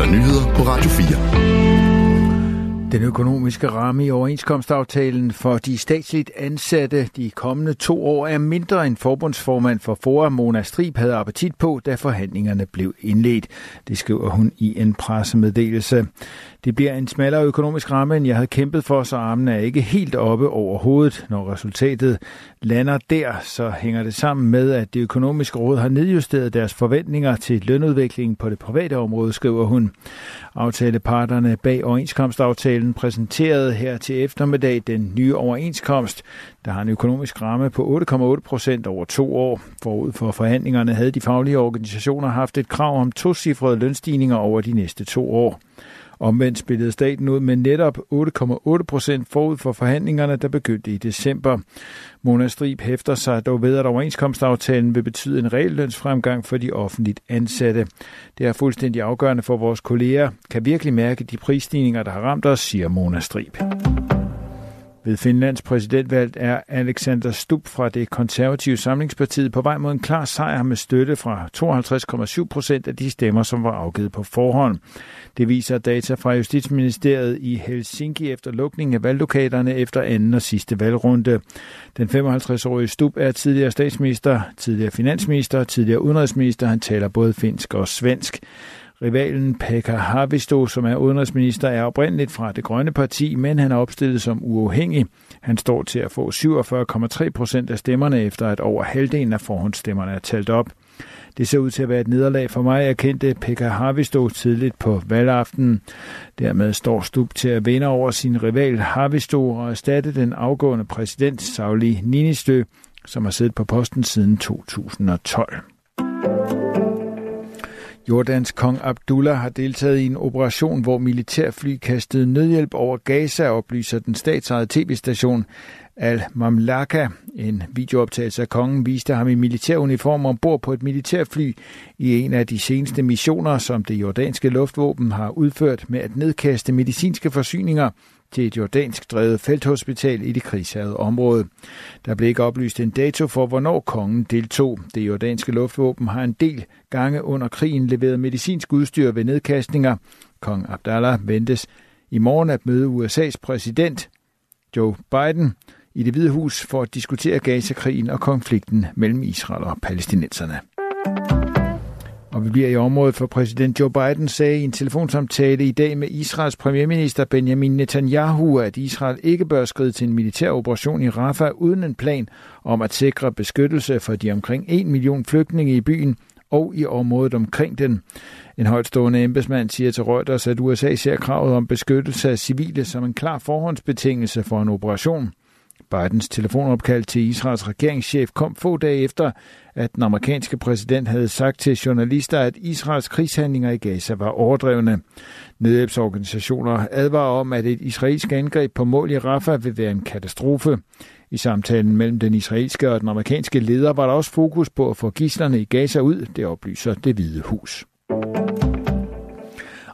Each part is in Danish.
der nyheder på Radio 4. Den økonomiske ramme i overenskomstaftalen for de statsligt ansatte de kommende 2 år er mindre end forbundsformand for FOA, Mona Striib, havde appetit på, da forhandlingerne blev indledt. Det skriver hun i en pressemeddelelse. Det bliver en smallere økonomisk ramme, end jeg havde kæmpet for, så armen er ikke helt oppe over hovedet. Når resultatet lander der, så hænger det sammen med, at Det Økonomiske Råd har nedjusteret deres forventninger til lønudviklingen på det private område, skriver hun. Aftaleparterne bag overenskomstaftalen præsenterede her til eftermiddag den nye overenskomst, der har en økonomisk ramme på 8,8% over 2 år. Forud for forhandlingerne havde de faglige organisationer haft et krav om 2-cifrede lønstigninger over de næste 2 år. Omvendt spillede staten ud med netop 8,8% forud for forhandlingerne, der begyndte i december. Mona Striib hæfter sig dog ved, at overenskomstaftalen vil betyde en reallønsfremgang for de offentligt ansatte. Det er fuldstændig afgørende for vores kolleger, kan virkelig mærke de prisstigninger, der har ramt os, siger Mona Striib. Ved Finlands præsidentvalg er Alexander Stubb fra Det Konservative Samlingspartiet på vej mod en klar sejr med støtte fra 52,7% af de stemmer, som var afgivet på forhånd. Det viser data fra Justitsministeriet i Helsinki efter lukningen af valglokalerne efter anden og sidste valgrunde. Den 55-årige Stubb er tidligere statsminister, tidligere finansminister og tidligere udenrigsminister. Han taler både finsk og svensk. Rivalen Pekka Haavisto, som er udenrigsminister, er oprindeligt fra Det Grønne Parti, men han er opstillet som uafhængig. Han står til at få 47,3% af stemmerne, efter at over halvdelen af forhåndsstemmerne er talt op. Det ser ud til at være et nederlag for mig, erkendte Pekka Haavisto tidligt på valgaftenen. Dermed står Stubb til at vinde over sin rival Haavisto og erstatte den afgående præsident Sauli Niinistö, som har siddet på posten siden 2012. Jordans Kong Abdullah har deltaget i en operation, hvor militærfly kastede nødhjælp over Gaza, oplyser den statsejede tv-station Al-Mamlaka. En videooptagelse af kongen viste ham i militæruniform ombord på et militærfly i en af de seneste missioner, som det jordanske luftvåben har udført med at nedkaste medicinske forsyninger til et jordansk drevet felthospital i det krigshærgede område. Der blev ikke oplyst en dato for, hvornår kongen deltog. Det jordanske luftvåben har en del gange under krigen leveret medicinsk udstyr ved nedkastninger. Kong Abdullah ventes i morgen at møde USA's præsident Joe Biden i Det Hvide Hus for at diskutere Gaza-krigen og konflikten mellem Israel og palæstinenserne. Og vi bliver i området, for præsident Joe Biden sagde i en telefonsamtale i dag med Israels premierminister Benjamin Netanyahu, at Israel ikke bør skride til en militær operation i Rafah uden en plan om at sikre beskyttelse for de omkring 1 million flygtninge i byen og i området omkring den. En højtstående embedsmand siger til Reuters, at USA ser kravet om beskyttelse af civile som en klar forhåndsbetingelse for en operation. Bidens telefonopkald til Israels regeringschef kom få dage efter, at den amerikanske præsident havde sagt til journalister, at Israels krigshandlinger i Gaza var overdrevne. Nødhjælpsorganisationer advarer om, at et israelsk angreb på mål i Rafah vil være en katastrofe. I samtalen mellem den israelske og den amerikanske leder var der også fokus på at få gidslerne i Gaza ud, det oplyser Det Hvide Hus.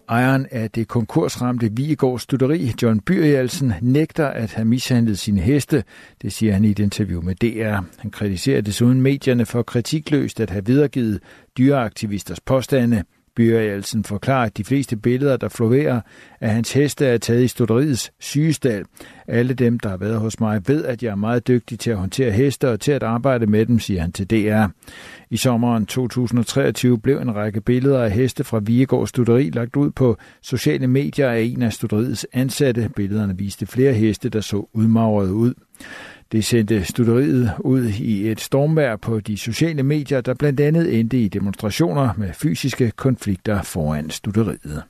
Ejeren af det konkursramte Viggaard Stutteri, John Byrialsen, nægter at have mishandlet sine heste. Det siger han i et interview med DR. Han kritiserer desuden medierne for kritikløst at have videregivet dyreaktivisters påstande. Byrialsen forklarer, at de fleste billeder, der florerer af hans heste, er taget i Stutteriets sygestal. Alle dem, der har været hos mig, ved, at jeg er meget dygtig til at håndtere heste og til at arbejde med dem, siger han til DR. I sommeren 2023 blev en række billeder af heste fra Viggaard Stutteri lagt ud på sociale medier af en af Stutteriets ansatte. Billederne viste flere heste, der så udmagrede ud. Det sendte Stutteriet ud i et stormvejr på de sociale medier, der blandt andet endte i demonstrationer med fysiske konflikter foran Stutteriet.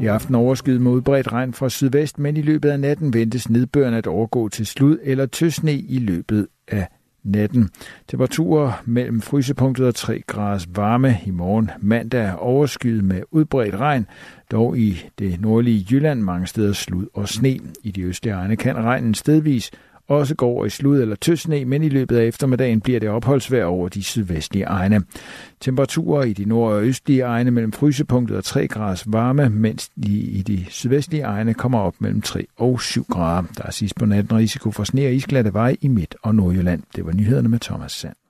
I aften overskyet med udbredt regn fra sydvest, men i løbet af natten ventes nedbøren at overgå til slud eller tøsne i løbet af natten. Temperaturer mellem frysepunktet og 3 graders varme. I morgen mandag overskyet med udbredt regn, dog i det nordlige Jylland mange steder slud og sne. I de østlige egne kan regnen stedvis også gå over i slud eller tøsne, men i løbet af eftermiddagen bliver det opholdsvejr over de sydvestlige egne. Temperaturer i de nord- og østlige egne mellem frysepunktet og 3 graders varme, mens i de sydvestlige egne kommer op mellem 3 og 7 grader. Der er sidst på natten risiko for sne og isglatte veje i Midt- og Nordjylland. Det var nyhederne med Thomas Sand.